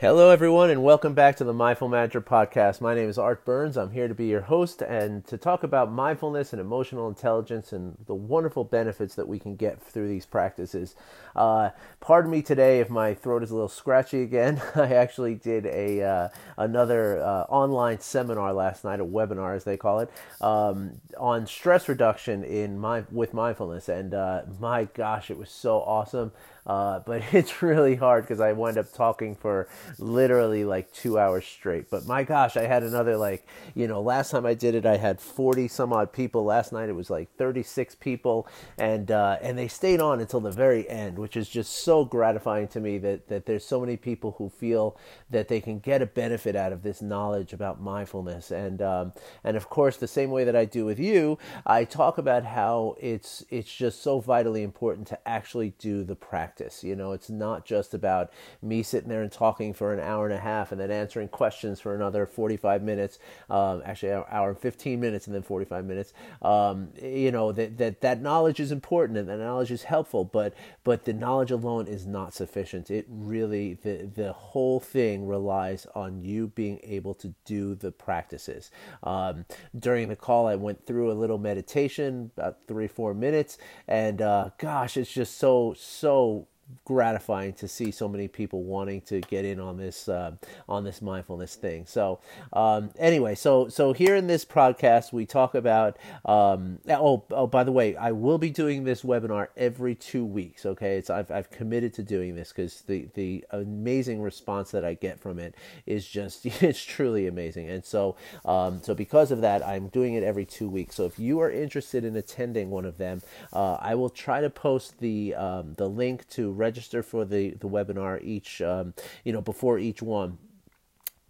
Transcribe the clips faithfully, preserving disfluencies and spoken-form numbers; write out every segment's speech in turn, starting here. Hello everyone and welcome back to the Mindful Manager Podcast. My name is Art Burns. I'm here to be your host and to talk about mindfulness and emotional intelligence and the wonderful benefits that we can get through these practices. Uh, pardon me today if my throat is a little scratchy again. I actually did a uh, another uh, online seminar last night, a webinar as they call it, um, on stress reduction in my, with mindfulness. And uh, my gosh, it was so awesome. Uh, but it's really hard because I wound up talking for literally like two hours straight. But my gosh, I had another like, you know, last time I did it, I had forty some odd people. Last night it was like thirty-six people. And uh, and they stayed on until the very end, which is just so gratifying to me that, that there's so many people who feel that they can get a benefit out of this knowledge about mindfulness. And um, and of course, the same way that I do with you, I talk about how it's it's just so vitally important to actually do the practice. You know, it's not just about me sitting there and talking for an hour and a half and then answering questions for another forty-five minutes, um, actually an hour and fifteen minutes and then forty-five minutes. Um, you know, that, that that knowledge is important and that knowledge is helpful, but but the knowledge alone is not sufficient. It really, the, the whole thing relies on you being able to do the practices. Um, during the call, I went through a little meditation, about three, four minutes, and uh, gosh, it's just so, so gratifying to see so many people wanting to get in on this uh, on this mindfulness thing. So um, anyway, so so here in this podcast we talk about. Um, oh, oh, by the way, I will be doing this webinar every two weeks. Okay, it's I've I've committed to doing this because the the amazing response that I get from it is just it's truly amazing. And so um, so because of that, I'm doing it every two weeks. So if you are interested in attending one of them, uh, I will try to post the um, the link to register for the, the webinar each, um, you know, before each one.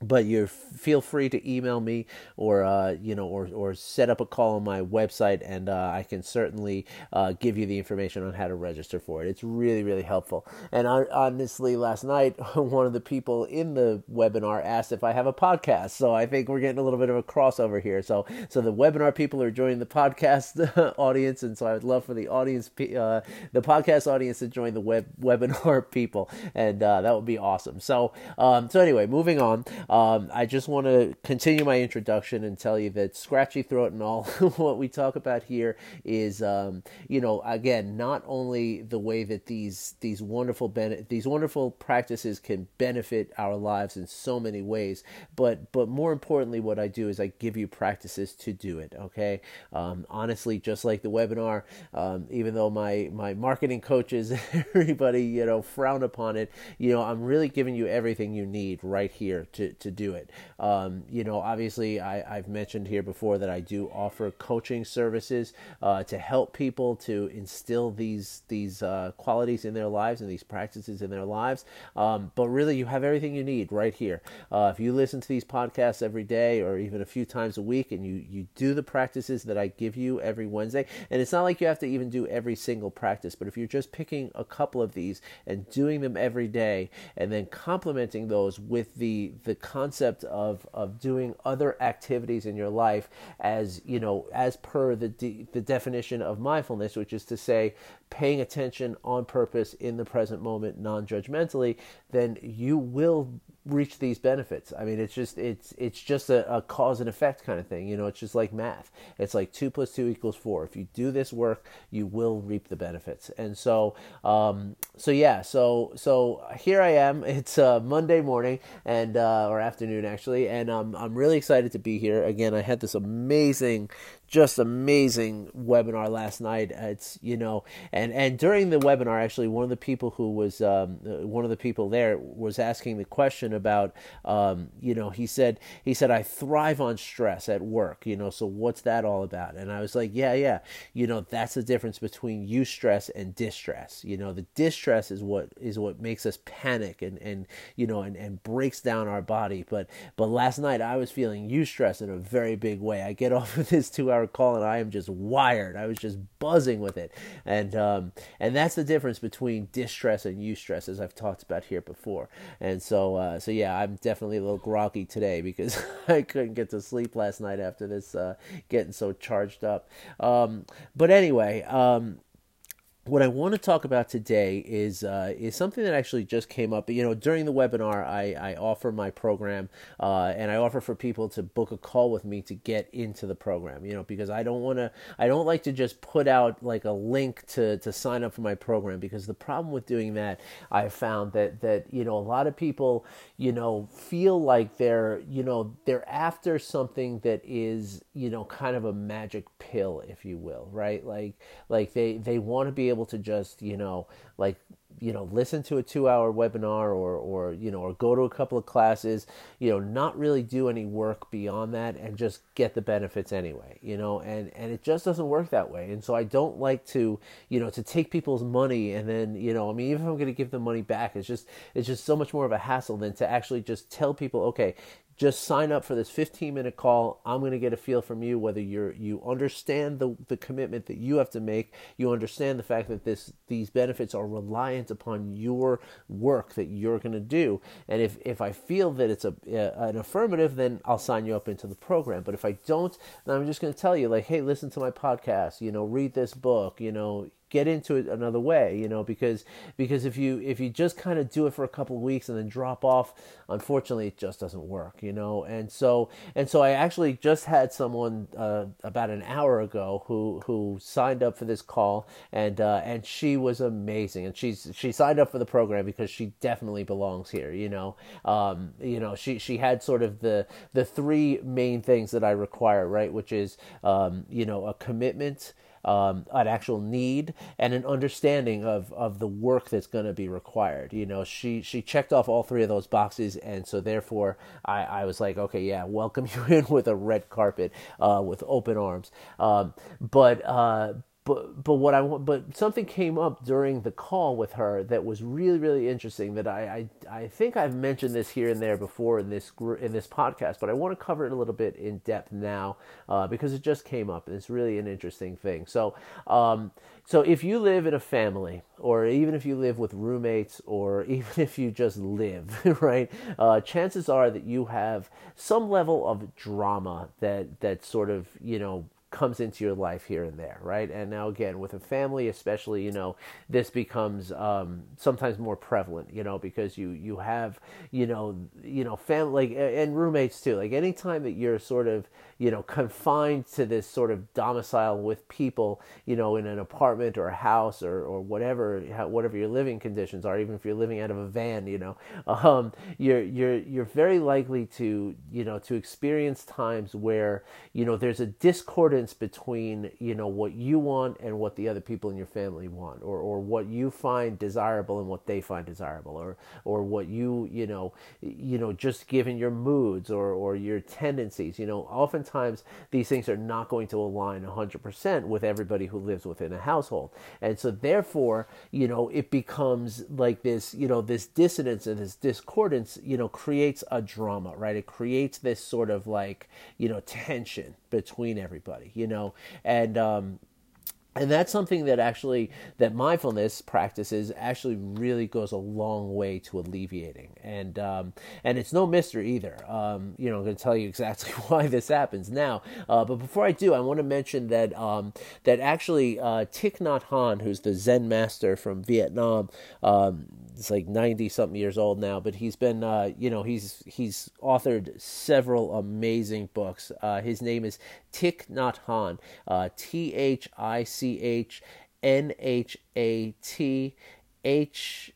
But you feel free to email me or, uh, you know, or, or set up a call on my website and uh, I can certainly uh, give you the information on how to register for it. It's really, really helpful. And I, honestly, last night, one of the people in the webinar asked if I have a podcast. So I think we're getting a little bit of a crossover here. So so the webinar people are joining the podcast audience. And so I would love for the audience, uh, the podcast audience to join the web webinar people. And uh, that would be awesome. So um, so anyway, moving on. Um, I just want to continue my introduction and tell you that scratchy throat and all what we talk about here is, um, you know, again, not only the way that these these wonderful ben- these wonderful practices can benefit our lives in so many ways, but but more importantly, what I do is I give you practices to do it. Okay, um, honestly, just like the webinar, um, even though my my marketing coaches, everybody, you know, frown upon it, you know, I'm really giving you everything you need right here to. to do it. Um, you know, obviously I, I've mentioned here before that I do offer coaching services uh, to help people to instill these these uh, qualities in their lives and these practices in their lives. Um, but really you have everything you need right here. Uh, if you listen to these podcasts every day or even a few times a week and you, you do the practices that I give you every Wednesday, and it's not like you have to even do every single practice, but if you're just picking a couple of these and doing them every day and then complementing those with the, the concept of of doing other activities in your life, as you know, as per the de- the definition of mindfulness, which is to say paying attention on purpose in the present moment, non-judgmentally, then you will reach these benefits. I mean, it's just it's it's just a, a cause and effect kind of thing. You know, it's just like math. It's like two plus two equals four. If you do this work, you will reap the benefits. And so, um, so yeah, so so here I am. It's uh, Monday morning and uh, or afternoon actually, and um, I'm really excited to be here again. I had this amazing. Just amazing webinar last night. It's, you know, and, and during the webinar, actually, one of the people who was, um, one of the people there was asking the question about, um, you know, he said, he said, I thrive on stress at work, you know, so what's that all about? And I was like, yeah, yeah, you know, that's the difference between eustress and distress. You know, the distress is what, is what makes us panic and, and, you know, and, and breaks down our body. But, but last night I was feeling eustress in a very big way. I get off of this two hour call and I am just wired. I was just buzzing with it. And um, and that's the difference between distress and eustress, as I've talked about here before. And so, uh, so yeah, I'm definitely a little groggy today because I couldn't get to sleep last night after this uh, getting so charged up. Um, but anyway... Um, what I want to talk about today is uh, is something that actually just came up. You know, during the webinar, I, I offer my program, uh, and I offer for people to book a call with me to get into the program. You know, because I don't want to, I don't like to just put out like a link to to sign up for my program, because the problem with doing that, I found that that you know a lot of people you know feel like they're you know they're after something that is you know kind of a magic pill, if you will, right? Like like they they want to be able to just, you know, like, you know, listen to a two-hour webinar or, or, you know, or go to a couple of classes, you know, not really do any work beyond that and just get the benefits anyway, you know, and, and it just doesn't work that way. And so I don't like to, you know, to take people's money and then, you know, I mean, even if I'm going to give them money back, it's just, it's just so much more of a hassle than to actually just tell people, okay, just sign up for this fifteen-minute call. I'm going to get a feel from you whether you you understand the, the commitment that you have to make. You understand the fact that this these benefits are reliant upon your work that you're going to do. And if, if I feel that it's a uh, an affirmative, then I'll sign you up into the program. But if I don't, then I'm just going to tell you, like, hey, listen to my podcast. You know, read this book. You know. Get into it another way, you know, because because if you if you just kind of do it for a couple of weeks and then drop off, unfortunately, it just doesn't work, you know. And so and so, I actually just had someone uh, about an hour ago who who signed up for this call, and uh, and she was amazing, and she's she signed up for the program because she definitely belongs here, you know. Um, you know, she she had sort of the the three main things that I require, right, which is um, you know a commitment. Um, an actual need and an understanding of, of the work that's going to be required. You know, she, she checked off all three of those boxes. And so therefore I, I was like, okay, yeah, welcome you in with a red carpet, uh, with open arms. Um, but, uh, But but what I but something came up during the call with her that was really really interesting that I, I I think I've mentioned this here and there before in this in this podcast, but I want to cover it a little bit in depth now uh, because it just came up and it's really an interesting thing. So um so if you live in a family, or even if you live with roommates, or even if you just live, right? Uh, chances are that you have some level of drama that that sort of you know. comes into your life here and there, right? And now again, with a family, especially, you know, this becomes um, sometimes more prevalent, you know, because you you have, you know, you know, family and roommates too. Like anytime that you're sort of, you know, confined to this sort of domicile with people, you know, in an apartment or a house or or whatever whatever your living conditions are, even if you're living out of a van, you know, um, you're you're you're very likely to you know to experience times where you know there's a discord between you know what you want and what the other people in your family want, or or what you find desirable and what they find desirable, or or what you you know you know just given your moods or or your tendencies, you know oftentimes these things are not going to align one hundred percent with everybody who lives within a household, and so therefore you know it becomes like this you know this dissonance and this discordance you know creates a drama, right? It creates this sort of like you know tension between everybody. You know, and um, and that's something that actually that mindfulness practices actually really goes a long way to alleviating, and um, and it's no mystery either. Um, you know, I'm going to tell you exactly why this happens now. Uh, but before I do, I want to mention that um, that actually uh, Thich Nhat Hanh, who's the Zen master from Vietnam. Um, It's like ninety something years old now, but he's been, uh, you know, he's he's authored several amazing books. Uh, his name is Thich Nhat Hanh, uh, T H I C H N H A T H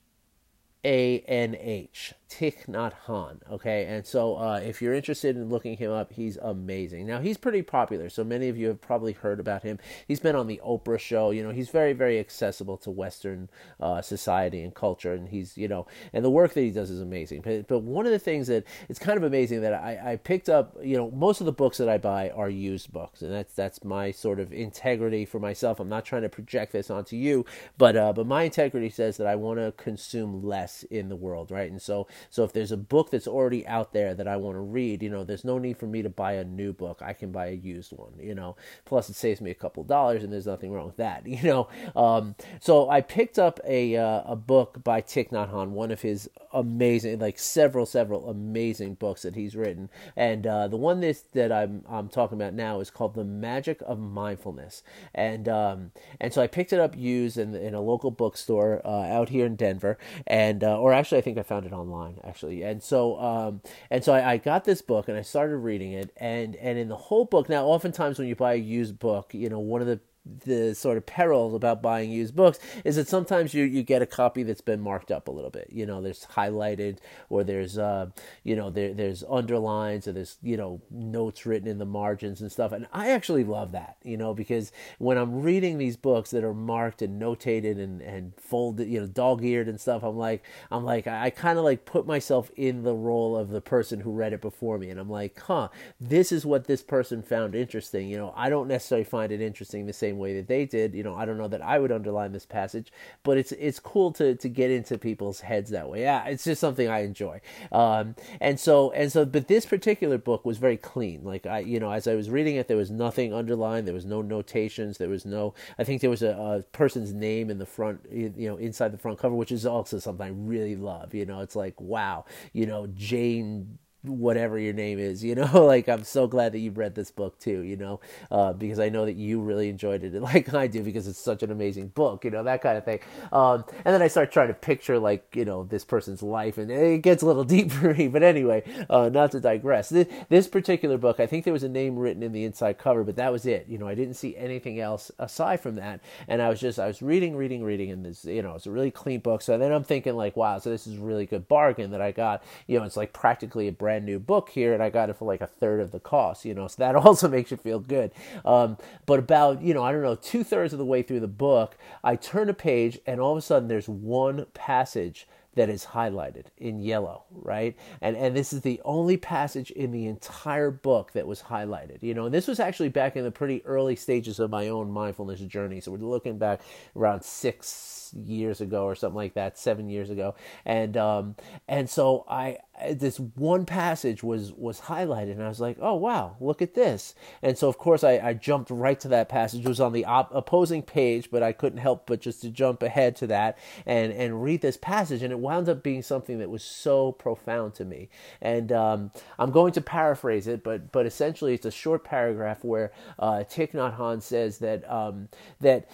A N H. Thich Nhat Hanh, okay? And so uh, if you're interested in looking him up, he's amazing. Now, he's pretty popular, so many of you have probably heard about him. He's been on the Oprah show. You know, he's very, very accessible to Western uh, society and culture, and he's, you know, and the work that he does is amazing. But, but one of the things that, it's kind of amazing that I, I picked up, you know, most of the books that I buy are used books, and that's that's my sort of integrity for myself. I'm not trying to project this onto you, but, uh, but my integrity says that I want to consume less in the world, right? And so So if there's a book that's already out there that I want to read, you know, there's no need for me to buy a new book. I can buy a used one, you know. Plus, it saves me a couple dollars, and there's nothing wrong with that, you know. Um, so I picked up a uh, a book by Thich Nhat Hanh, one of his amazing, like several, several amazing books that he's written. And uh, the one that's, that I'm I'm talking about now is called The Magic of Mindfulness. And um, and so I picked it up used in, in a local bookstore uh, out here in Denver. And uh, or actually, I think I found it online, actually. And so um, and so I, I got this book, and I started reading it. And, and in the whole book, now oftentimes when you buy a used book, you know, one of the the sort of perils about buying used books is that sometimes you, you get a copy that's been marked up a little bit, you know, there's highlighted, or there's, uh, you know, there, there's underlines, or there's, you know, notes written in the margins and stuff. And I actually love that, you know, because when I'm reading these books that are marked and notated and, and folded, you know, dog-eared and stuff, I'm like, I'm like, I kind of like put myself in the role of the person who read it before me. And I'm like, huh, this is what this person found interesting. You know, I don't necessarily find it interesting the same way that they did. You know, I don't know that I would underline this passage, but it's it's cool to to get into people's heads that way. Yeah, it's just something I enjoy. Um, and so and so, but this particular book was very clean. Like I, you know, as I was reading it, there was nothing underlined. There was no notations. There was no. I think there was a, a person's name in the front, you know, inside the front cover, which is also something I really love. You know, it's like, wow, you know, Jane, whatever your name is, you know, like, I'm so glad that you've read this book too, you know, uh, because I know that you really enjoyed it like I do, because it's such an amazing book, you know, that kind of thing. Um, and then I start trying to picture, like, you know, this person's life, and it gets a little deep for me, but anyway, uh, not to digress. This, this particular book, I think there was a name written in the inside cover, but that was it. You know, I didn't see anything else aside from that. And I was just, I was reading, reading, reading, and this, you know, it's a really clean book. So then I'm thinking, like, wow, so this is a really good bargain that I got. You know, it's like practically a brand new book here, and I got it for like a third of the cost, you know, so that also makes you feel good. Um, but about, you know, I don't know, two thirds of the way through the book, I turn a page, and all of a sudden there's one passage that is highlighted in yellow, right? And and this is the only passage in the entire book that was highlighted, you know, and this was actually back in the pretty early stages of my own mindfulness journey. So we're looking back around six years ago or something like that, seven years ago. And, um, and so I, this one passage was, was highlighted, and I was like, oh, wow, look at this. And so of course I, I jumped right to that passage. It was on the op- opposing page, but I couldn't help but just to jump ahead to that and, and read this passage. And it wound up being something that was so profound to me. And, um, I'm going to paraphrase it, but, but essentially it's a short paragraph where, uh, Thich Nhat Hanh says that, um, that,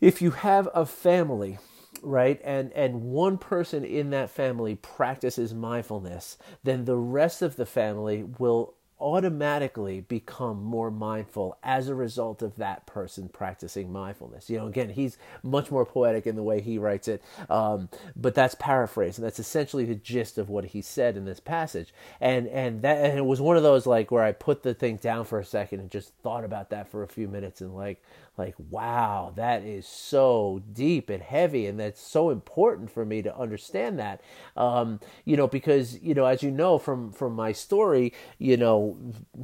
if you have a family, right, and, and one person in that family practices mindfulness, then the rest of the family will automatically become more mindful as a result of that person practicing mindfulness. You know, again, he's much more poetic in the way he writes it, um, but that's paraphrased, and that's essentially the gist of what he said in this passage. And and that and it was one of those, like, where I put the thing down for a second and just thought about that for a few minutes, and like, like, wow, that is so deep and heavy, and that's so important for me to understand that, um, you know, because, you know, as you know from, from my story, you know,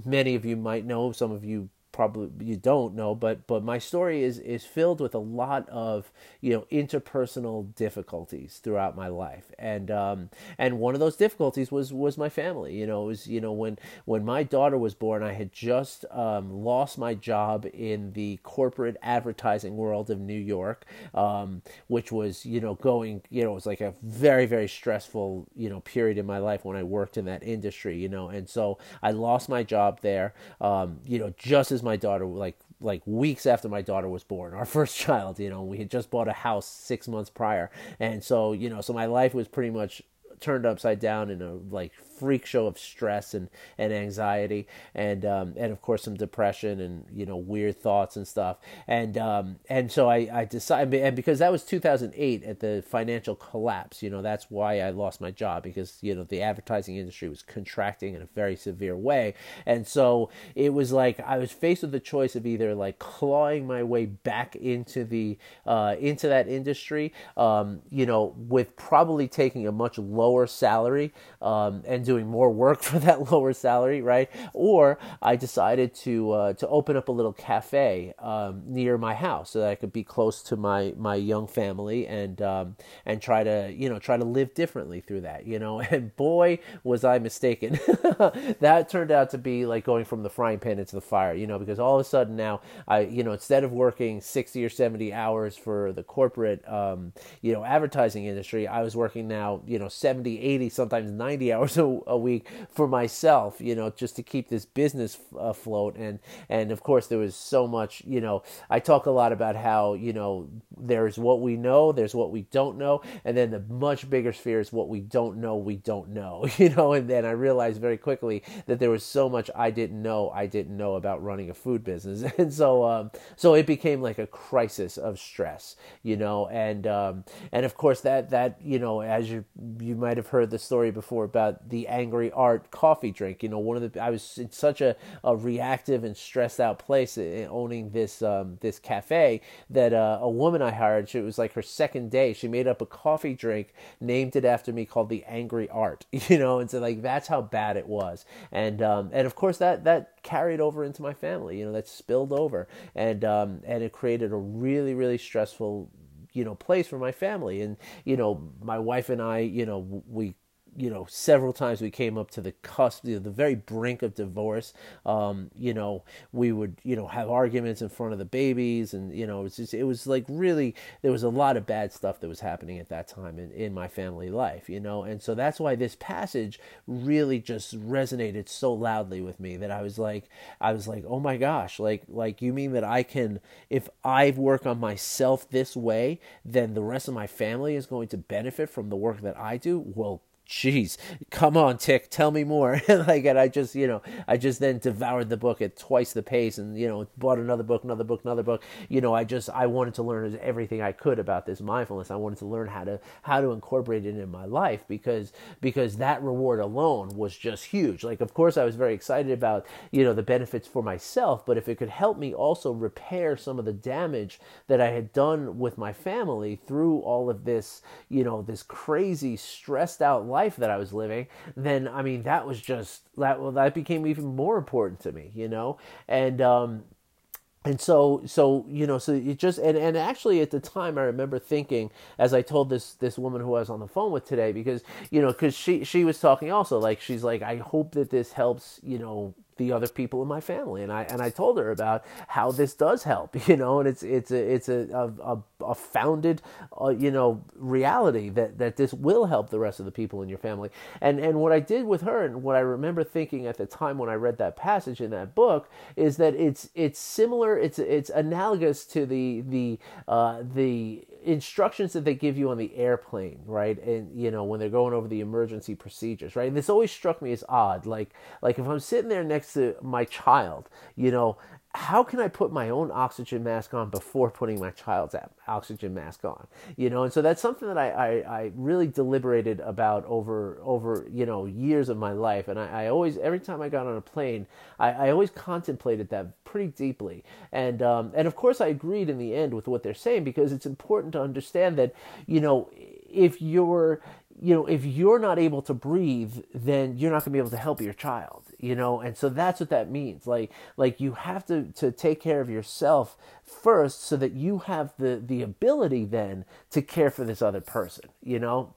many of you might know, some of you probably you don't know, but but my story is is filled with a lot of, you know, interpersonal difficulties throughout my life, and um and one of those difficulties was was my family. You know, it was, you know, when when my daughter was born, I had just um, lost my job in the corporate advertising world of New York, um, which was, you know, going, you know, it was like a very, very stressful, you know, period in my life when I worked in that industry, you know, and so I lost my job there, um, you know, just as my daughter, like like weeks after my daughter was born, our first child, you know, we had just bought a house six months prior. And so, you know, so my life was pretty much turned upside down in a like freak show of stress and, and anxiety and, um, and of course some depression and, you know, weird thoughts and stuff. And, um, and so I, I decided, and because that was two thousand eight at the financial collapse, you know, that's why I lost my job, because, you know, the advertising industry was contracting in a very severe way. And so it was like, I was faced with the choice of either like clawing my way back into the, uh, into that industry, um, you know, with probably taking a much lower lower salary um, and doing more work for that lower salary, right? Or I decided to uh, to open up a little cafe um, near my house so that I could be close to my my young family and um, and try to you know try to live differently through that, you know. And boy, was I mistaken. That turned out to be like going from the frying pan into the fire, you know, because all of a sudden now I you know instead of working sixty or seventy hours for the corporate um, you know advertising industry, I was working now you know seventy, eighty, sometimes ninety hours a, a week for myself, you know, just to keep this business afloat. And and of course there was so much, you know, I talk a lot about how, you know, there's what we know, there's what we don't know, and then the much bigger sphere is what we don't know we don't know, you know. And then I realized very quickly that there was so much I didn't know I didn't know about running a food business. And so um, so it became like a crisis of stress, you know. And um, and of course that that you know, as you you might have heard the story before about the Angry Art coffee drink, you know, one of the I was in such a, a reactive and stressed out place in owning this um, this cafe that uh, a woman I hired, she, it was like her second day, she made up a coffee drink, named it after me, called the Angry Art, you know. And so like that's how bad it was. And um, and of course that that carried over into my family, you know, that spilled over, and um, and it created a really really stressful, you know, place for my family. And you know, my wife and I, you know, we. you know, several times we came up to the cusp, you know, the very brink of divorce. Um, you know, we would, you know, have arguments in front of the babies, and, you know, it was just, it was like really, there was a lot of bad stuff that was happening at that time in, in my family life, you know. And so that's why this passage really just resonated so loudly with me, that I was like, I was like, oh my gosh, like, like you mean that I can, if I work on myself this way, then the rest of my family is going to benefit from the work that I do? Well, jeez, come on, Thich, tell me more. And like, and I just, you know, I just then devoured the book at twice the pace, and, you know, bought another book, another book, another book. You know, I just, I wanted to learn everything I could about this mindfulness. I wanted to learn how to, how to incorporate it in my life, because, because that reward alone was just huge. Like, of course I was very excited about, you know, the benefits for myself, but if it could help me also repair some of the damage that I had done with my family through all of this, you know, this crazy stressed out life life that I was living, then I mean that was just that well that became even more important to me, you know. And um And so, so, you know, so it just, and, and actually at the time I remember thinking, as I told this, this woman who I was on the phone with today, because, you know, cause she, she was talking also, like, she's like, I hope that this helps, you know, the other people in my family. And I, and I told her about how this does help, you know. And it's, it's a, it's a, a, a founded, uh, you know, reality that, that this will help the rest of the people in your family. And, and what I did with her, and what I remember thinking at the time when I read that passage in that book, is that it's, it's similar. It's it's analogous to the the uh, the instructions that they give you on the airplane, right? And you know, when they're going over the emergency procedures, right? And this always struck me as odd. Like like if I'm sitting there next to my child, you know, how can I put my own oxygen mask on before putting my child's oxygen mask on? You know, and so that's something that I, I, I really deliberated about over, over, you know, years of my life. And I, I always, every time I got on a plane, I, I always contemplated that pretty deeply. And, um, and of course I agreed in the end with what they're saying, because it's important to understand that, you know, if you're, you know, if you're not able to breathe, then you're not going to be able to help your child, you know. And so that's what that means. Like, like you have to, to take care of yourself first, so that you have the, the ability then to care for this other person, you know.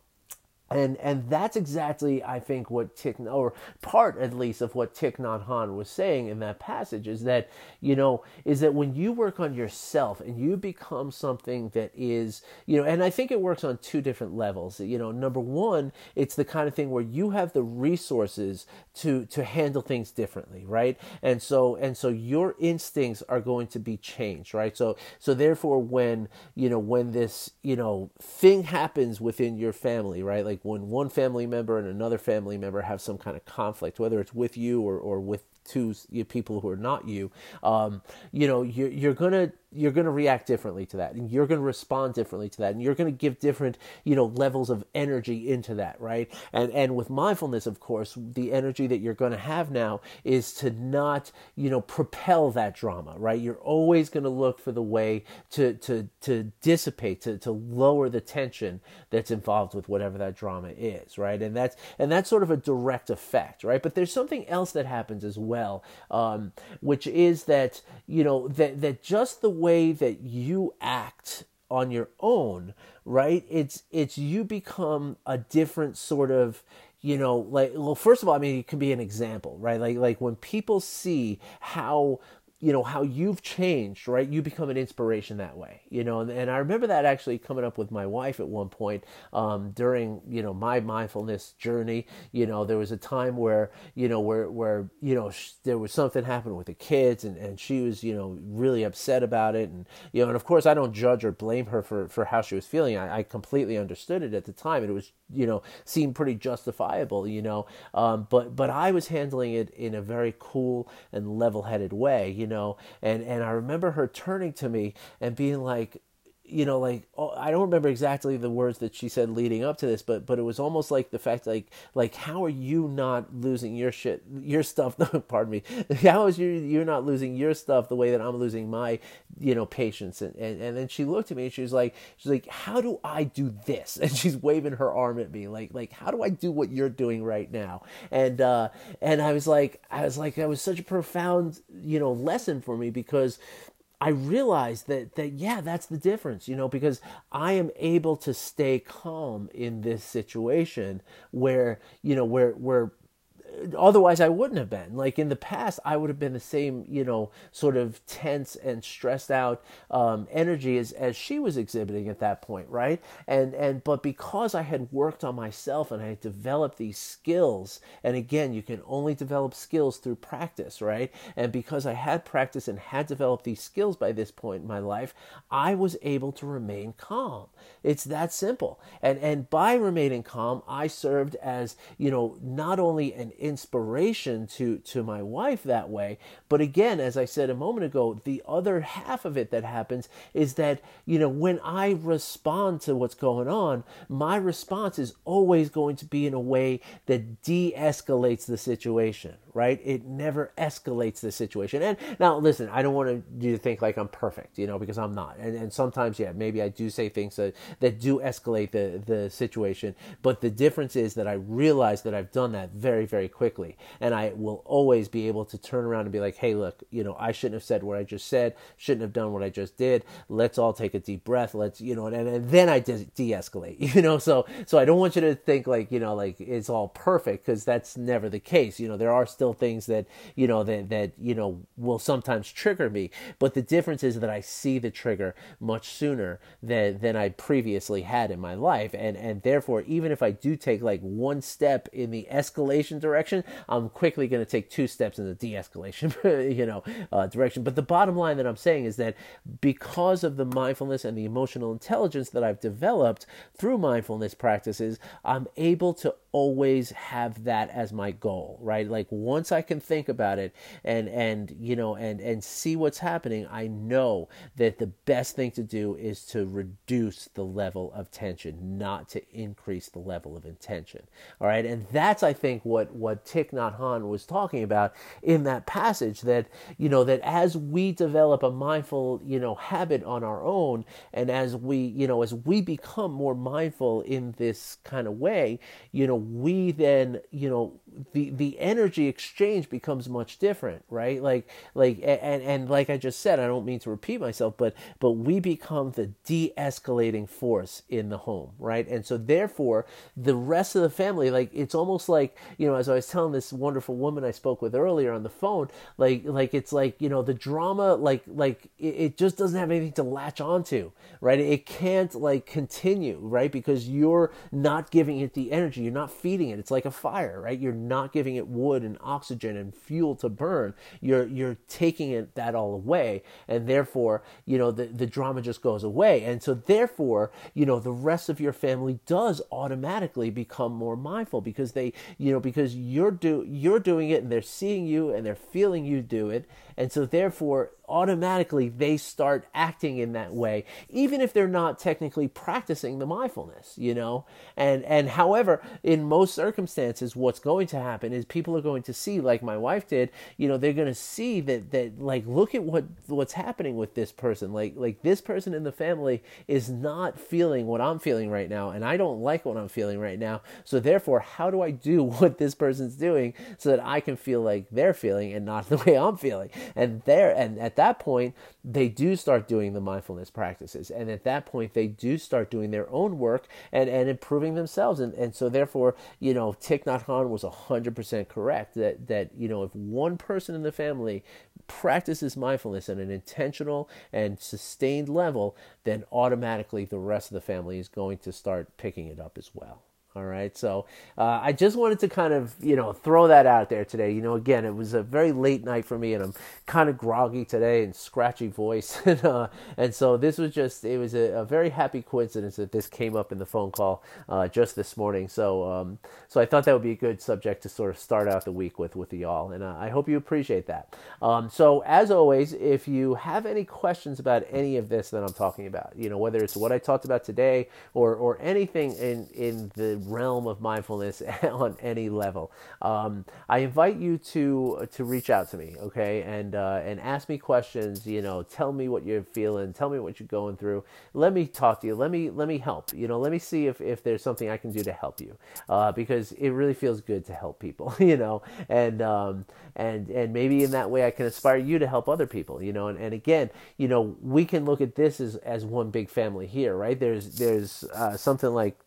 And and that's exactly, I think, what Thich, or part at least of what Thich Nhat Hanh was saying in that passage, is that, you know, is that when you work on yourself and you become something that is, you know, and I think it works on two different levels. You know, number one, it's the kind of thing where you have the resources to to handle things differently, right? And so and so your instincts are going to be changed, right? So so therefore, when, you know, when this, you know, thing happens within your family, right? Like, when one family member and another family member have some kind of conflict, whether it's with you or, or with two people who are not you, um, you know, you're, you're going to, you're going to react differently to that, and you're going to respond differently to that, and you're going to give different, you know, levels of energy into that, right? And and with mindfulness, of course, the energy that you're going to have now is to not, you know, propel that drama, right? You're always going to look for the way to to to dissipate, to to lower the tension that's involved with whatever that drama is, right? And that's and that's sort of a direct effect, right? But there's something else that happens as well, um, which is that, you know, that that just the way that you act on your own, right? It's it's you become a different sort of, you know, like, well, first of all, I mean, it can be an example, right? Like like when people see how, you know, how you've changed, right? You become an inspiration that way, you know, and, and I remember that actually coming up with my wife at one point, um, during, you know, my mindfulness journey. You know, there was a time where, you know, where, where, you know, sh- there was something happened with the kids, and, and she was, you know, really upset about it. And, you know, and of course I don't judge or blame her for, for how she was feeling. I, I completely understood it at the time, and it was, you know, seemed pretty justifiable, you know, um, but, but I was handling it in a very cool and level-headed way, you know. You know, and, and I remember her turning to me and being like, you know, like, oh, I don't remember exactly the words that she said leading up to this, but, but it was almost like the fact, like, like, how are you not losing your shit, your stuff? Pardon me. How is you, you're not losing your stuff the way that I'm losing my, you know, patience. And, and, and then she looked at me and she was like, she's like, how do I do this? And she's waving her arm at me. Like, like, how do I do what you're doing right now? And, uh, and I was like, I was like, that was such a profound, you know, lesson for me, because I realized that, that, yeah, that's the difference, you know, because I am able to stay calm in this situation where, you know, where, where otherwise I wouldn't have been. Like in the past, I would have been the same, you know, sort of tense and stressed out um, energy as, as she was exhibiting at that point, right? And, and, but because I had worked on myself and I had developed these skills, and again, you can only develop skills through practice, right? And because I had practice and had developed these skills by this point in my life, I was able to remain calm. It's that simple. And, and by remaining calm, I served as, you know, not only an inspiration to to my wife that way, but again, as I said a moment ago, the other half of it that happens is that, you know, when I respond to what's going on, my response is always going to be in a way that de-escalates the situation, right? It never escalates the situation. And now, listen, I don't want you to think like I'm perfect, you know, because I'm not. And, and sometimes, yeah, maybe I do say things that, that do escalate the, the situation, but the difference is that I realize that I've done that very, very quickly. And I will always be able to turn around and be like, hey, look, you know, I shouldn't have said what I just said, shouldn't have done what I just did. Let's all take a deep breath. Let's, you know, and, and then I de- de-escalate, you know, so, so I don't want you to think like, you know, like it's all perfect, because that's never the case. You know, there are still things that, you know, that, that, you know, will sometimes trigger me, but the difference is that I see the trigger much sooner than, than I previously had in my life. And, and therefore, even if I do take like one step in the escalation direction, direction, I'm quickly going to take two steps in the de-escalation, you know, uh, direction. But the bottom line that I'm saying is that because of the mindfulness and the emotional intelligence that I've developed through mindfulness practices, I'm able to always have that as my goal, right? Like once I can think about it and, and, you know, and, and see what's happening, I know that the best thing to do is to reduce the level of tension, not to increase the level of intention. All right. And that's, I think, what, what Thich Nhat Hanh was talking about in that passage, that, you know, that as we develop a mindful, you know, habit on our own, and as we, you know, as we become more mindful in this kind of way, you know, we then, you know, the, the energy exchange becomes much different, right? Like, like, and, and like I just said, I don't mean to repeat myself, but, but we become the de-escalating force in the home, right? And so therefore the rest of the family, like, it's almost like, you know, as I was telling this wonderful woman I spoke with earlier on the phone, like, like it's like, you know, the drama, like, like it, it just doesn't have anything to latch onto, right? It can't like continue, right? Because you're not giving it the energy, you're not feeding it. It's like a fire, right? You're not giving it wood and oxygen and fuel to burn. You're you're taking it that all away, and therefore, you know, the, the drama just goes away. And so therefore, you know, the rest of your family does automatically become more mindful, because they, you know, because you're do you're doing it and they're seeing you and they're feeling you do it. And so therefore, automatically they start acting in that way, even if they're not technically practicing the mindfulness, you know. And and however, in most circumstances, what's going to happen is people are going to see, like my wife did, you know, they're going to see that that like, look at what what's happening with this person. Like like this person in the family is not feeling what I'm feeling right now, and I don't like what I'm feeling right now. So therefore, how do I do what this person's doing so that I can feel like they're feeling and not the way I'm feeling? And there and at that point, they do start doing the mindfulness practices, and at that point they do start doing their own work and, and improving themselves, and, and so therefore, you know, Thich Nhat Hanh was one hundred percent correct that, that you know, if one person in the family practices mindfulness at an intentional and sustained level, then automatically the rest of the family is going to start picking it up as well. All right, so uh, I just wanted to kind of, you know, throw that out there today. You know, again, it was a very late night for me, and I'm kind of groggy today and scratchy voice. and, uh, and so this was just, it was a, a very happy coincidence that this came up in the phone call uh, just this morning. So um, so I thought that would be a good subject to sort of start out the week with, with y'all, and uh, I hope you appreciate that. Um, so as always, if you have any questions about any of this that I'm talking about, you know, whether it's what I talked about today or, or anything in, in the realm of mindfulness on any level, um, I invite you to to reach out to me, okay, and uh, and ask me questions. You know, tell me what you're feeling, tell me what you're going through. Let me talk to you. Let me let me help. You know, let me see if, if there's something I can do to help you, uh, because it really feels good to help people. You know, and um, and and maybe in that way I can inspire you to help other people. You know, and, and again, you know, we can look at this as as one big family here, right? There's there's uh, something like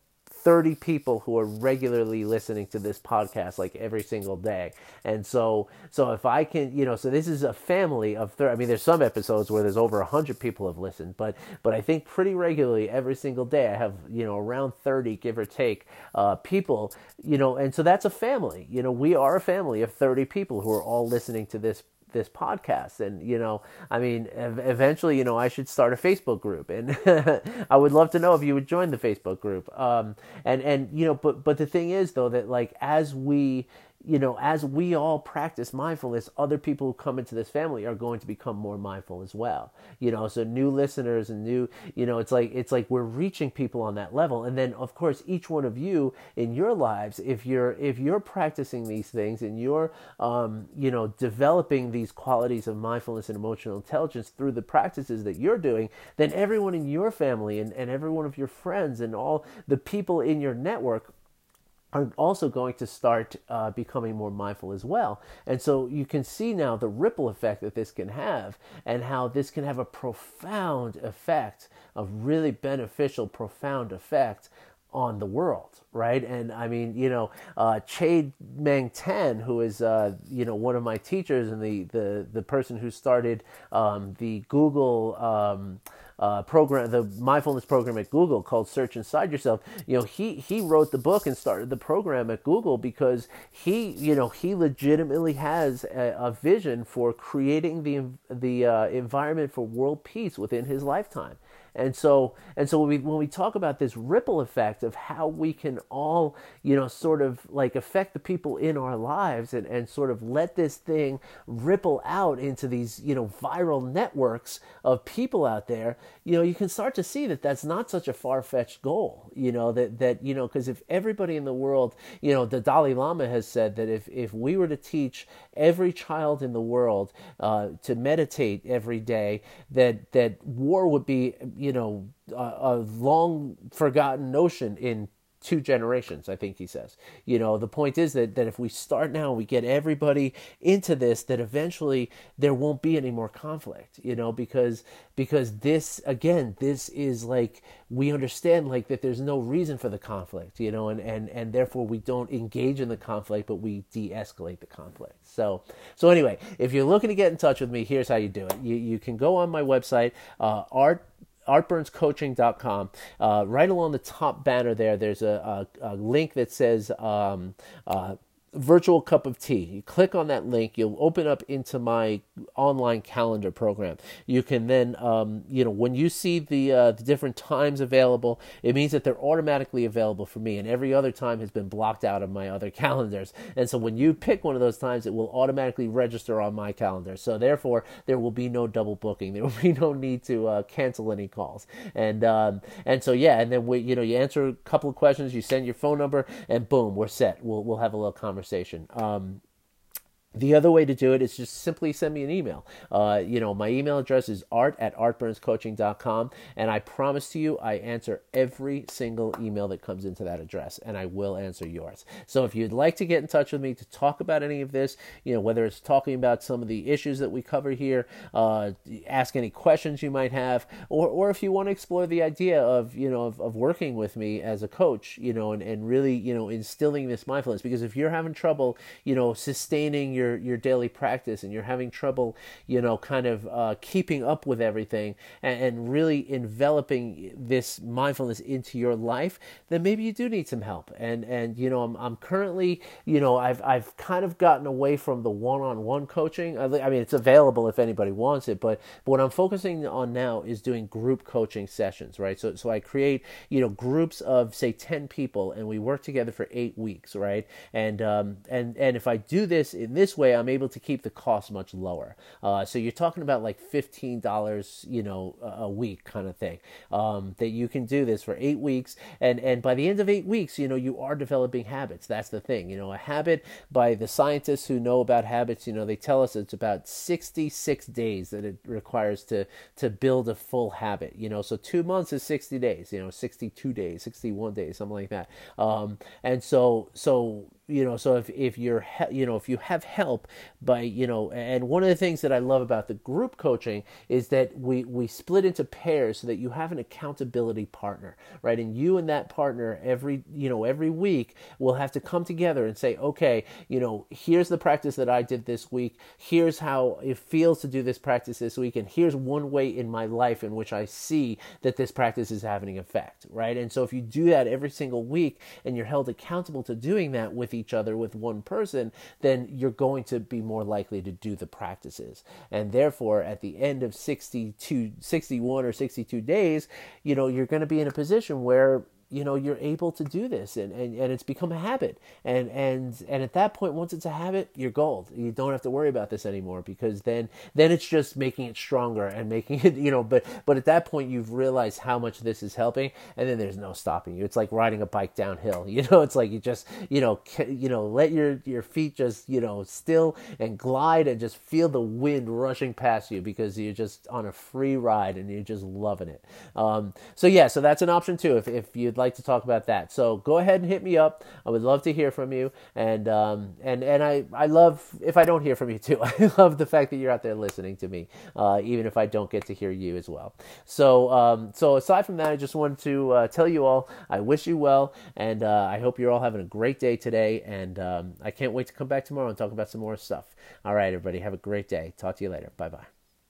thirty people who are regularly listening to this podcast, like every single day. And so, so if I can, you know, so this is a family of, thir- I mean, there's some episodes where there's over a hundred people have listened, but, but I think pretty regularly every single day I have, you know, around thirty, give or take, uh, people, you know, and so that's a family. You know, we are a family of thirty people who are all listening to this this podcast. And, you know, I mean, eventually, you know, I should start a Facebook group, and I would love to know if you would join the Facebook group. Um, and, and, you know, but, but the thing is though, that like, as we, you know, as we all practice mindfulness, other people who come into this family are going to become more mindful as well. You know, so new listeners and new, you know, it's like, it's like we're reaching people on that level. And then of course, each one of you in your lives, if you're, if you're practicing these things and you're, um, you know, developing these qualities of mindfulness and emotional intelligence through the practices that you're doing, then everyone in your family and, and every one of your friends and all the people in your network are also going to start uh, becoming more mindful as well. And so you can see now the ripple effect that this can have, and how this can have a profound effect, a really beneficial, profound effect on the world, right? And I mean, you know, uh, Chade Meng Tan, who is, uh, you know, one of my teachers and the, the, the person who started um, the Google um, uh, program, the mindfulness program at Google called Search Inside Yourself. You know, he, he wrote the book and started the program at Google because he, you know, he legitimately has a, a vision for creating the, the uh, environment for world peace within his lifetime. And so, and so when we, when we talk about this ripple effect of how we can all, you know, sort of like affect the people in our lives and, and sort of let this thing ripple out into these, you know, viral networks of people out there, you know, you can start to see that that's not such a far-fetched goal, you know, that, that, you know, because if everybody in the world, you know, the Dalai Lama has said that if, if we were to teach every child in the world uh, to meditate every day, that, that war would be, you know, a, a long forgotten notion in two generations, I think he says. You know, the point is that, that if we start now, we get everybody into this, that eventually there won't be any more conflict, you know, because, because this, again, this is like, we understand like that there's no reason for the conflict, you know, and, and, and therefore we don't engage in the conflict, but we de-escalate the conflict. So, so anyway, if you're looking to get in touch with me, here's how you do it. You, you can go on my website, uh, art, Art Burns Coaching dot com. Uh, right along the top banner there, there's a, a, a link that says um, uh, virtual cup of tea. You click on that link, you'll open up into my online calendar program. You can then, um, you know, when you see the, uh, the different times available, it means that they're automatically available for me, and every other time has been blocked out of my other calendars. And so when you pick one of those times, it will automatically register on my calendar. So therefore, there will be no double booking. There will be no need to uh, cancel any calls. And um, and so, yeah, and then, we, you know, you answer a couple of questions, you send your phone number, and boom, we're set. We'll, we'll have a little conversation. Conversation. Um, the other way to do it is just simply send me an email. Uh, you know, my email address is art at art burns coaching dot com, and I promise to you, I answer every single email that comes into that address, and I will answer yours. So if you'd like to get in touch with me to talk about any of this, you know, whether it's talking about some of the issues that we cover here, uh, ask any questions you might have, or or if you want to explore the idea of, you know, of, of working with me as a coach, you know, and, and really, you know, instilling this mindfulness, because if you're having trouble, you know, sustaining your Your, your daily practice, and you're having trouble, you know, kind of uh, keeping up with everything and, and really enveloping this mindfulness into your life, then maybe you do need some help. And, and you know, I'm, I'm currently, you know, I've I've kind of gotten away from the one-on-one coaching. I, I mean, it's available if anybody wants it, but, but what I'm focusing on now is doing group coaching sessions, right? So, so I create, you know, groups of, say, ten people, and we work together for eight weeks, right? And, um, and, and if I do this in this way, I'm able to keep the cost much lower. Uh, so you're talking about like fifteen dollars, you know, a week kind of thing, um, that you can do this for eight weeks. And, and by the end of eight weeks, you know, you are developing habits. That's the thing, you know, a habit, by the scientists who know about habits, you know, they tell us it's about sixty-six days that it requires to, to build a full habit, you know, so two months is sixty days, you know, sixty-two days, sixty-one days, something like that. Um, and so, so, you know, so if, if you're, you know, if you have help by, you know, and one of the things that I love about the group coaching is that we, we split into pairs so that you have an accountability partner, right? And you and that partner every, you know, every week will have to come together and say, okay, you know, here's the practice that I did this week. Here's how it feels to do this practice this week. And here's one way in my life in which I see that this practice is having an effect, right? And so if you do that every single week and you're held accountable to doing that with each each other with one person, then you're going to be more likely to do the practices. And therefore, at the end of sixty-two, sixty-one or sixty-two days, you know, you're going to be in a position where, you know, you're able to do this, and, and, and it's become a habit. And, and, and at that point, once it's a habit, you're gold. You don't have to worry about this anymore, because then, then it's just making it stronger and making it, you know, but, but at that point you've realized how much this is helping, and then there's no stopping you. It's like riding a bike downhill, you know, it's like you just, you know, you know, let your, your feet just, you know, still and glide and just feel the wind rushing past you, because you're just on a free ride and you're just loving it. Um, so yeah, so that's an option too, if, if you'd like to talk about that. So go ahead and hit me up. I would love to hear from you. And um, and and I, I love if I don't hear from you too. I love the fact that you're out there listening to me, uh, even if I don't get to hear you as well. So um, so aside from that, I just wanted to uh, tell you all, I wish you well, and uh, I hope you're all having a great day today. And um, I can't wait to come back tomorrow and talk about some more stuff. All right, everybody, have a great day. Talk to you later. Bye-bye.